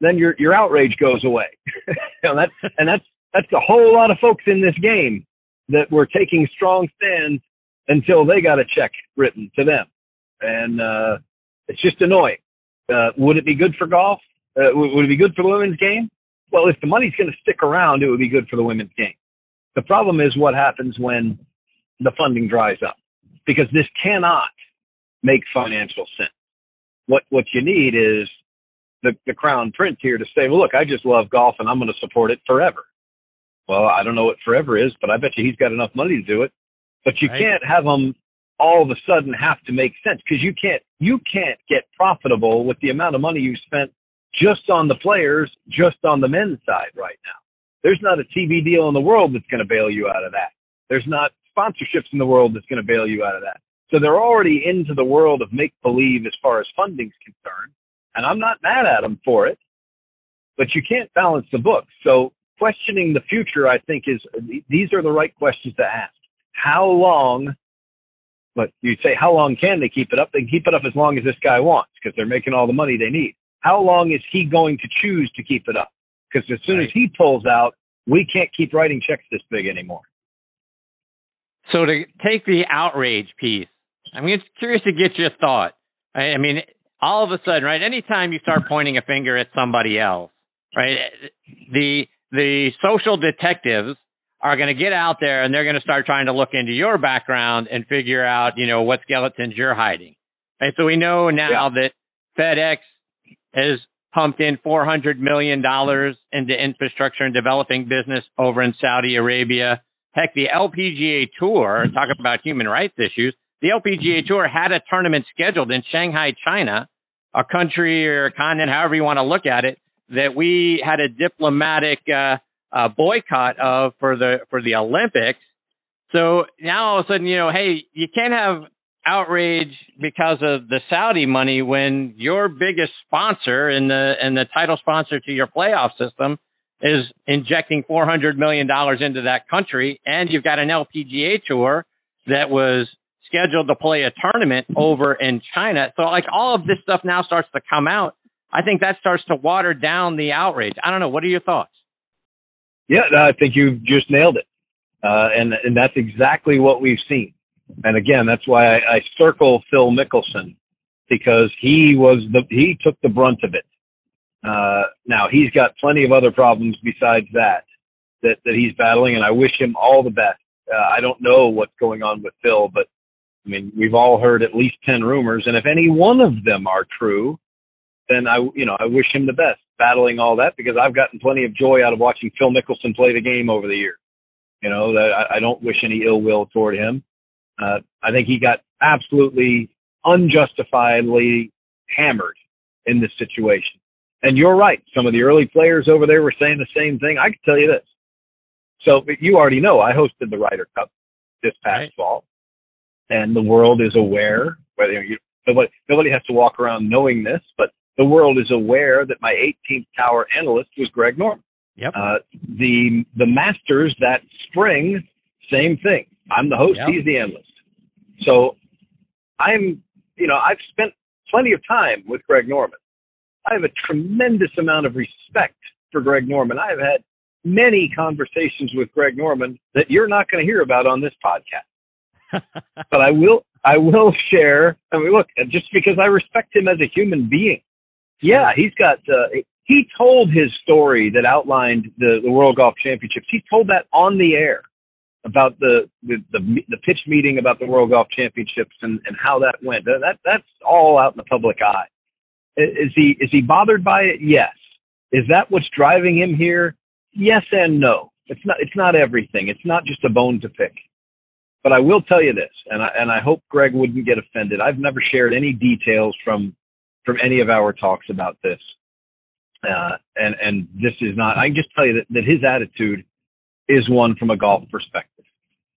then your your outrage goes away. and that's and that's that's a whole lot of folks in this game that were taking strong stands until they got a check written to them, and uh, it's just annoying. Uh, would it be good for golf? Uh, would it be good for the women's game? Well, if the money's going to stick around, it would be good for the women's game. The problem is what happens when the funding dries up, because this cannot make financial sense. What what you need is the, the crown prince here to say, well, look, I just love golf and I'm going to support it forever. Well, I don't know what forever is, but I bet you he's got enough money to do it. But you right. can't have them all of a sudden have to make sense, because you can't you can't get profitable with the amount of money you spent just on the players, just on the men's side right now. There's not a T V deal in the world that's going to bail you out of that. There's not sponsorships in the world that's going to bail you out of that. So they're already into the world of make-believe as far as funding's concerned, and I'm not mad at them for it, but you can't balance the books. So questioning the future, I think, is these are the right questions to ask. How long, but you say, how long can they keep it up? They can keep it up as long as this guy wants, because they're making all the money they need. How long is he going to choose to keep it up? Because as soon as he pulls out, we can't keep writing checks this big anymore. So to take the outrage piece, I'm mean, curious to get your thought. I mean, all of a sudden, right, anytime you start pointing a finger at somebody else, right, the the social detectives are going to get out there and they're going to start trying to look into your background and figure out, you know, what skeletons you're hiding. Right? So we know now yeah. that FedEx has pumped in four hundred million dollars into infrastructure and developing business over in Saudi Arabia. Heck, the L P G A Tour, talk about human rights issues, the L P G A Tour had a tournament scheduled in Shanghai, China, a country or a continent, however you want to look at it, that we had a diplomatic uh, uh, boycott of for the for the Olympics. So now all of a sudden, you know, hey, you can't have outrage because of the Saudi money when your biggest sponsor and the and the title sponsor to your playoff system is injecting four hundred million dollars into that country, and you've got an L P G A Tour that was scheduled to play a tournament over in China. So, like, all of this stuff now starts to come out. I think that starts to water down the outrage. I don't know. What are your thoughts? Yeah, I think you just nailed it. Uh, and, and that's exactly what we've seen. And, again, that's why I, I circle Phil Mickelson, because he was the he took the brunt of it. Uh, now he's got plenty of other problems besides that, that, that he's battling, and I wish him all the best. Uh, I don't know what's going on with Phil, but I mean, we've all heard at least ten rumors, and if any one of them are true, then I, you know, I wish him the best battling all that, because I've gotten plenty of joy out of watching Phil Mickelson play the game over the years. You know, I, I don't wish any ill will toward him. Uh, I think he got absolutely unjustifiably hammered in this situation. And you're right. Some of the early players over there were saying the same thing. I can tell you this. So but you already know I hosted the Ryder Cup this past right. fall, and the world is aware. Whether you, nobody, nobody has to walk around knowing this, but the world is aware that my eighteenth tower analyst was Greg Norman. Yep. Uh, the the Masters that spring, same thing. I'm the host. Yep. He's the analyst. So I'm, you know, I've spent plenty of time with Greg Norman. I have a tremendous amount of respect for Greg Norman. I've had many conversations with Greg Norman that you're not going to hear about on this podcast. But I will I will share. I mean, look, just because I respect him as a human being. Yeah, he's got uh, he told his story that outlined the, the World Golf Championships. He told that on the air about the the, the, the pitch meeting about the World Golf Championships and, and how that went. That that's all out in the public eye. Is he is he bothered by it? Yes. Is that what's driving him here? Yes and no. It's not it's not everything. It's not just a bone to pick. But I will tell you this, and I and I hope Greg wouldn't get offended. I've never shared any details from from any of our talks about this. Uh, and and this is not. I can just tell you that, that his attitude is one from a golf perspective,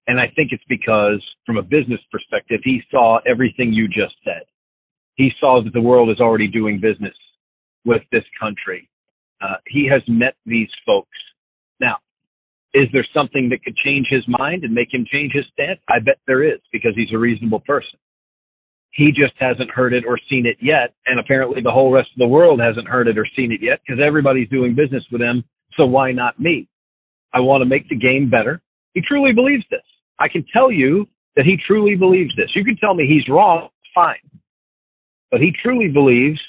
and I think it's because from a business perspective, he saw everything you just said. He saw that the world is already doing business with this country. Uh, he has met these folks. Now, is there something that could change his mind and make him change his stance? I bet there is, because he's a reasonable person. He just hasn't heard it or seen it yet, and apparently the whole rest of the world hasn't heard it or seen it yet because everybody's doing business with him, so why not me? I want to make the game better. He truly believes this. I can tell you that he truly believes this. You can tell me he's wrong, fine. But he truly believes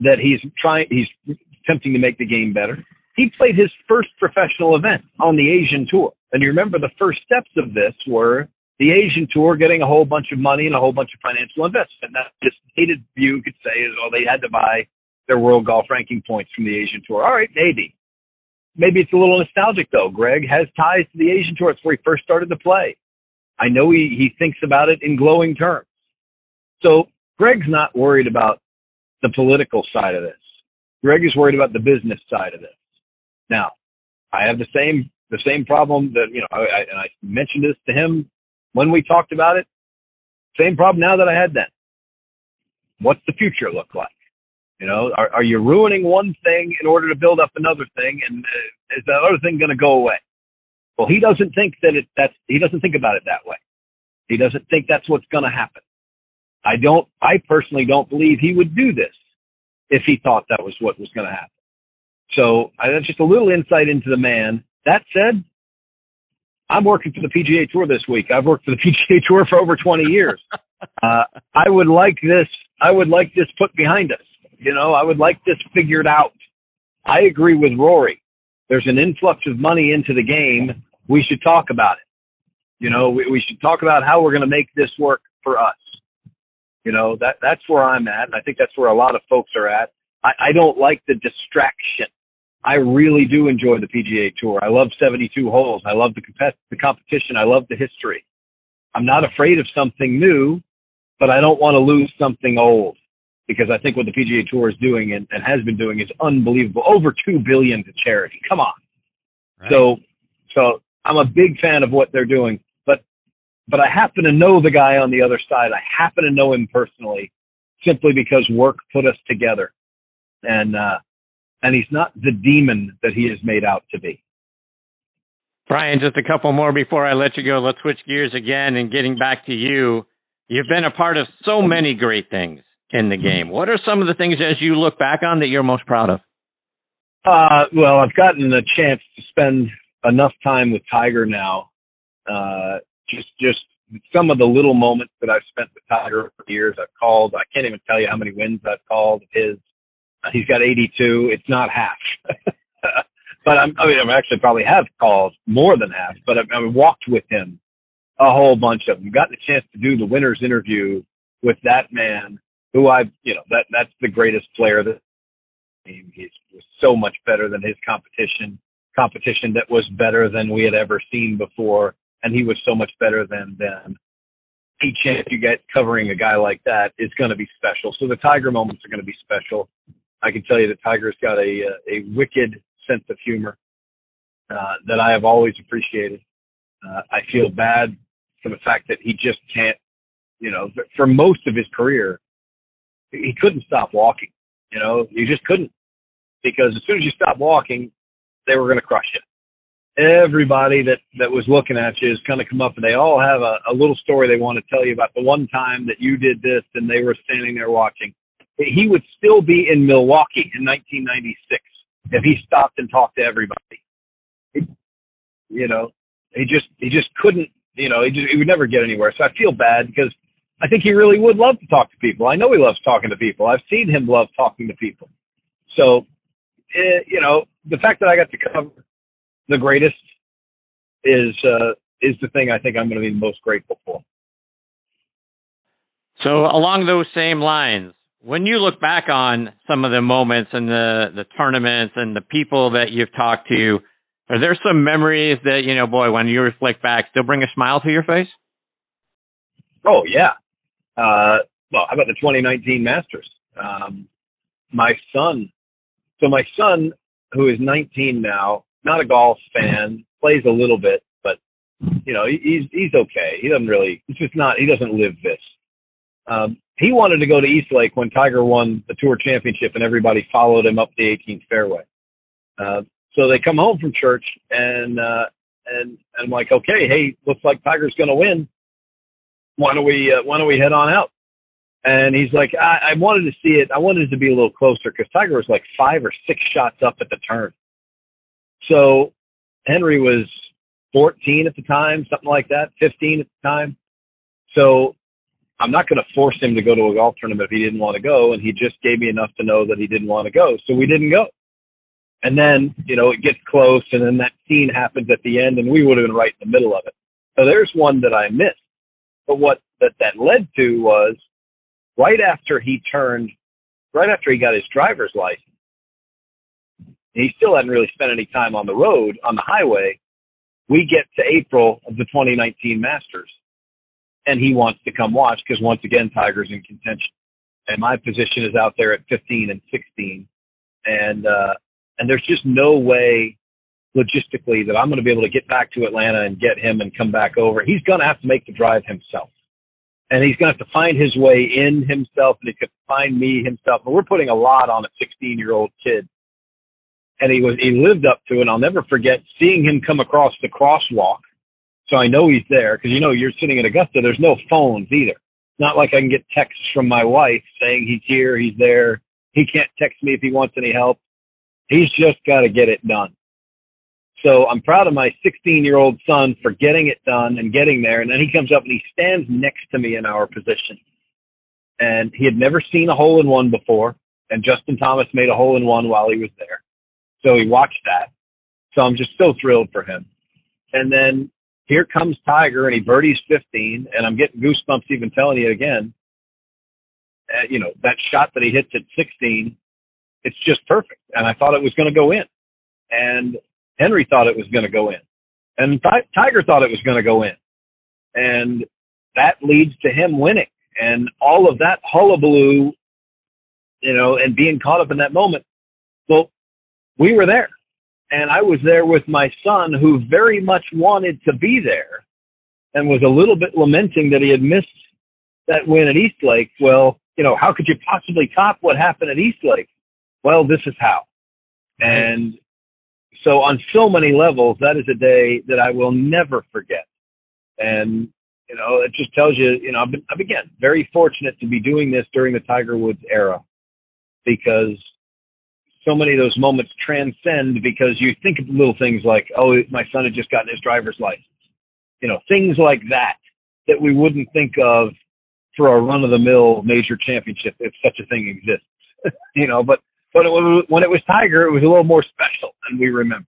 that he's trying, he's attempting to make the game better. He played his first professional event on the Asian Tour. And you remember the first steps of this were the Asian Tour getting a whole bunch of money and a whole bunch of financial investment. That just hated view could say is, oh, they had to buy their world golf ranking points from the Asian Tour. All right, maybe. Maybe it's a little nostalgic, though. Greg has ties to the Asian Tour. It's where he first started to play. I know he, he thinks about it in glowing terms. So Greg's not worried about the political side of this. Greg is worried about the business side of this. Now, I have the same the same problem that, you know, I, I, and I mentioned this to him when we talked about it. Same problem now that I had then. What's the future look like? You know, are, are you ruining one thing in order to build up another thing, and uh, is that other thing going to go away? Well, he doesn't think that it. That's he doesn't think about it that way. He doesn't think that's what's going to happen. I don't. I personally don't believe he would do this if he thought that was what was going to happen. So I, that's just a little insight into the man. That said, I'm working for the P G A Tour this week. I've worked for the P G A Tour for over twenty years. uh, I would like this. I would like this put behind us. You know, I would like this figured out. I agree with Rory. There's an influx of money into the game. We should talk about it. You know, we, we should talk about how we're going to make this work for us. You know, that that's where I'm at, and I think that's where a lot of folks are at. I, I don't like the distraction. I really do enjoy the P G A Tour. I love seventy-two holes. I love the, compet- the competition. I love the history. I'm not afraid of something new, but I don't want to lose something old. Because I think what the P G A Tour is doing and, and has been doing is unbelievable. Over two billion dollars to charity. Come on. Right. So, so I'm a big fan of what they're doing, but, but I happen to know the guy on the other side. I happen to know him personally simply because work put us together. And, uh, and he's not the demon that he is made out to be. Brian, just a couple more before I let you go. Let's switch gears again and getting back to you. You've been a part of so many great things in the game. What are some of the things as you look back on that you're most proud of? Uh, well, I've gotten a chance to spend enough time with Tiger now. Uh, just, just some of the little moments that I've spent with Tiger for years. I've called, I can't even tell you how many wins I've called his. Uh, he's got eighty-two. It's not half, but I'm, I mean, I actually probably have called more than half, but I've, I've walked with him a whole bunch of them. Gotten a chance to do the winner's interview with that man. Who I, you know, that that's the greatest player. That he's so much better than his competition, competition that was better than we had ever seen before, and he was so much better than them. Any chance you get covering a guy like that is going to be special. So the Tiger moments are going to be special. I can tell you that Tiger's got a a wicked sense of humor uh, that I have always appreciated. Uh, I feel bad for the fact that he just can't, you know, for most of his career. He couldn't stop walking, you know, you just couldn't, because as soon as you stopped walking, they were going to crush you. Everybody that, that was looking at you is going to come up, and they all have a, a little story they want to tell you about the one time that you did this and they were standing there watching. He would still be in Milwaukee in nineteen ninety-six if he stopped and talked to everybody. It, you know, he just, he just couldn't, you know, he, just, he would never get anywhere. So I feel bad because I think he really would love to talk to people. I know he loves talking to people. I've seen him love talking to people. So, eh, you know, the fact that I got to cover the greatest is uh, is the thing I think I'm going to be most grateful for. So along those same lines, when you look back on some of the moments and the, the tournaments and the people that you've talked to, are there some memories that, you know, boy, when you reflect back, still bring a smile to your face? Oh, yeah. Uh, well, how about the twenty nineteen Masters? Um, my son, so my son, who is nineteen now, not a golf fan, plays a little bit, but you know, he, he's he's okay. He doesn't really. It's just not. He doesn't live this. Um, he wanted to go to Eastlake when Tiger won the Tour Championship, and everybody followed him up the eighteenth fairway. Uh, so they come home from church, and uh, and and I'm like, okay, hey, looks like Tiger's going to win. Why don't we uh, why don't we head on out? And he's like, I, I wanted to see it. I wanted it to be a little closer because Tiger was like five or six shots up at the turn. So Henry was fourteen at the time, something like that, fifteen at the time. So I'm not going to force him to go to a golf tournament if he didn't want to go. And he just gave me enough to know that he didn't want to go. So we didn't go. And then, you know, it gets close. And then that scene happens at the end and we would have been right in the middle of it. So there's one that I missed. But what that, that led to was, Right after he turned, right after he got his driver's license, he still hadn't really spent any time on the road, on the highway. We get to April of the twenty nineteen Masters, and he wants to come watch because, once again, Tiger's in contention. And my position is out there at fifteen and sixteen. And uh, and there's just no way logistically that I'm going to be able to get back to Atlanta and get him and come back over. He's going to have to make the drive himself. And he's going to have to find his way in himself, and he could find me himself. But we're putting a lot on a sixteen-year-old kid. And he was he lived up to it. And I'll never forget seeing him come across the crosswalk. So I know he's there because, you know, you're sitting in Augusta. There's no phones either. Not like I can get texts from my wife saying he's here, he's there. He can't text me if he wants any help. He's just got to get it done. So I'm proud of my sixteen-year-old son for getting it done and getting there. And then he comes up and he stands next to me in our position. And he had never seen a hole-in-one before. And Justin Thomas made a hole-in-one while he was there. So he watched that. So I'm just so thrilled for him. And then here comes Tiger, and he birdies fifteen. And I'm getting goosebumps even telling you again. Uh, you know, that shot that he hits at sixteen, it's just perfect. And I thought it was going to go in. And Henry thought it was going to go in, and T- Tiger thought it was going to go in, and that leads to him winning, and all of that hullabaloo, you know, and being caught up in that moment. Well, we were there, and I was there with my son, who very much wanted to be there and was a little bit lamenting that he had missed that win at Eastlake. Well, you know, how could you possibly top what happened at Eastlake? Well, this is how. And so on so many levels, that is a day that I will never forget. And, you know, it just tells you, you know, I've been, I've been, again, very fortunate to be doing this during the Tiger Woods era, because so many of those moments transcend, because you think of little things like, oh, my son had just gotten his driver's license. You know, things like that that we wouldn't think of for a run-of-the-mill major championship if such a thing exists, you know, but. But it was, when it was Tiger, it was a little more special than we remember.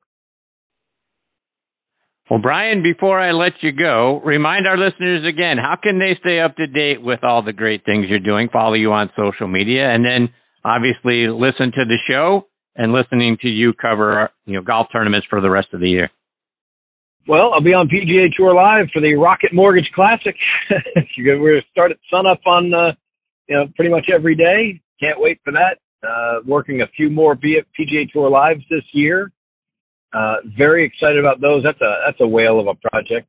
Well, Brian, before I let you go, remind our listeners again, how can they stay up to date with all the great things you're doing? Follow you on social media, and then obviously listen to the show and listening to you cover, you know, golf tournaments for the rest of the year. Well, I'll be on P G A Tour Live for the Rocket Mortgage Classic. We're going to start at sunup on, uh, you know, pretty much every day. Can't wait for that. Uh, working a few more P G A Tour Lives this year. Uh, very excited about those. That's a that's a whale of a project.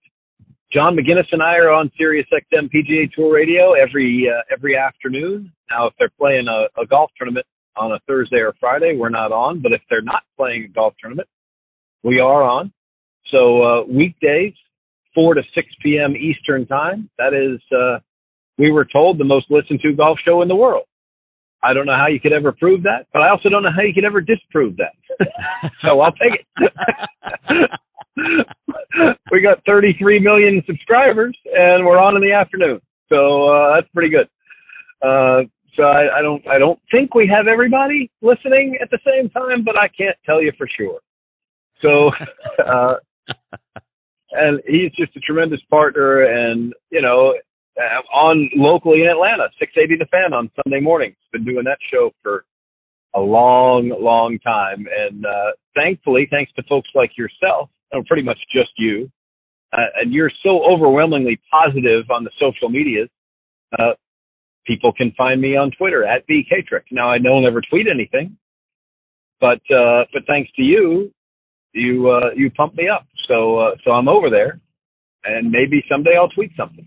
John McGinnis and I are on SiriusXM P G A Tour Radio every uh, every afternoon. Now, if they're playing a, a golf tournament on a Thursday or Friday, we're not on. But if they're not playing a golf tournament, we are on. So uh, weekdays, four to six p.m. Eastern time. That is, uh, we were told, the most listened to golf show in the world. I don't know how you could ever prove that, but I also don't know how you could ever disprove that. So I'll take it. We got thirty-three million subscribers, and we're on in the afternoon. So uh, that's pretty good. Uh, so I, I don't, I don't think we have everybody listening at the same time, but I can't tell you for sure. So, uh, and he's just a tremendous partner, and you know. Uh, on locally in Atlanta, six eighty The Fan on Sunday mornings. Been doing that show for a long, long time. And uh, thankfully, thanks to folks like yourself, and pretty much just you, uh, and you're so overwhelmingly positive on the social medias, uh, people can find me on Twitter at B Katrek. Now, I don't ever tweet anything, but uh, but thanks to you, you uh, you pump me up. So uh, So I'm over there, and maybe someday I'll tweet something.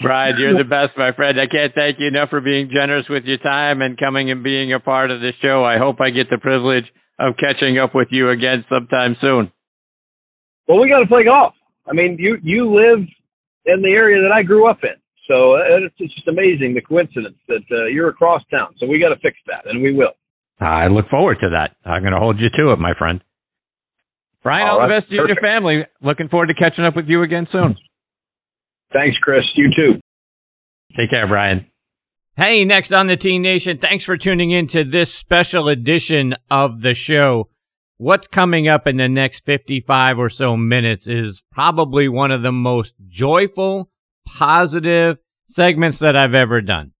Brian, you're the best, my friend. I can't thank you enough for being generous with your time and coming and being a part of the show. I hope I get the privilege of catching up with you again sometime soon. Well, we got to play golf. I mean, you you live in the area that I grew up in. So it's just amazing, the coincidence that uh, you're across town. So we got to fix that, and we will. I look forward to that. I'm going to hold you to it, my friend. Brian, all, all the best to you and your family. Looking forward to catching up with you again soon. Thanks, Chris. You too. Take care, Brian. Hey, next on the Teen Nation, thanks for tuning in to this special edition of the show. What's coming up in the next fifty-five or so minutes is probably one of the most joyful, positive segments that I've ever done.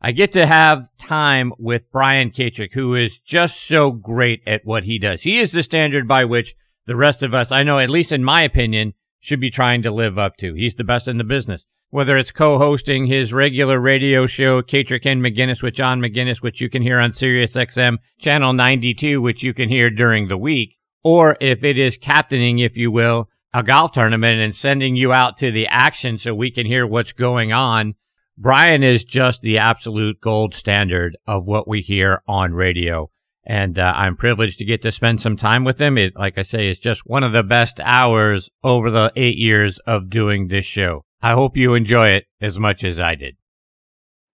I get to have time with Brian Katrek, who is just so great at what he does. He is the standard by which the rest of us, I know, at least in my opinion, should be trying to live up to. He's the best in the business. Whether it's co-hosting his regular radio show, Katrek and McGinnis with John McGinnis, which you can hear on SiriusXM Channel ninety-two, which you can hear during the week, or if it is captaining, if you will, a golf tournament and sending you out to the action so we can hear what's going on, Brian is just the absolute gold standard of what we hear on radio. And uh, I'm privileged to get to spend some time with him. It, like I say, is just one of the best hours over the eight years of doing this show. I hope you enjoy it as much as I did.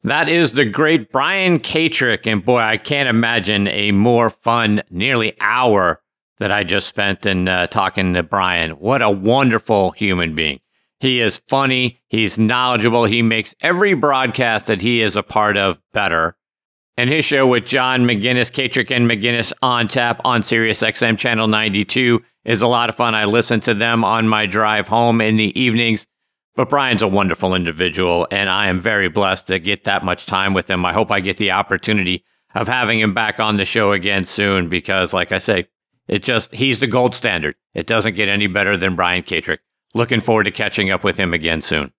That is the great Brian Katrek. And boy, I can't imagine a more fun nearly hour that I just spent in uh, talking to Brian. What a wonderful human being. He is funny. He's knowledgeable. He makes every broadcast that he is a part of better. And his show with John McGinnis, Katrek and McGinnis on tap on SiriusXM Channel ninety-two is a lot of fun. I listen to them on my drive home in the evenings. But Brian's a wonderful individual, and I am very blessed to get that much time with him. I hope I get the opportunity of having him back on the show again soon because, like I say, it just he's the gold standard. It doesn't get any better than Brian Katrek. Looking forward to catching up with him again soon.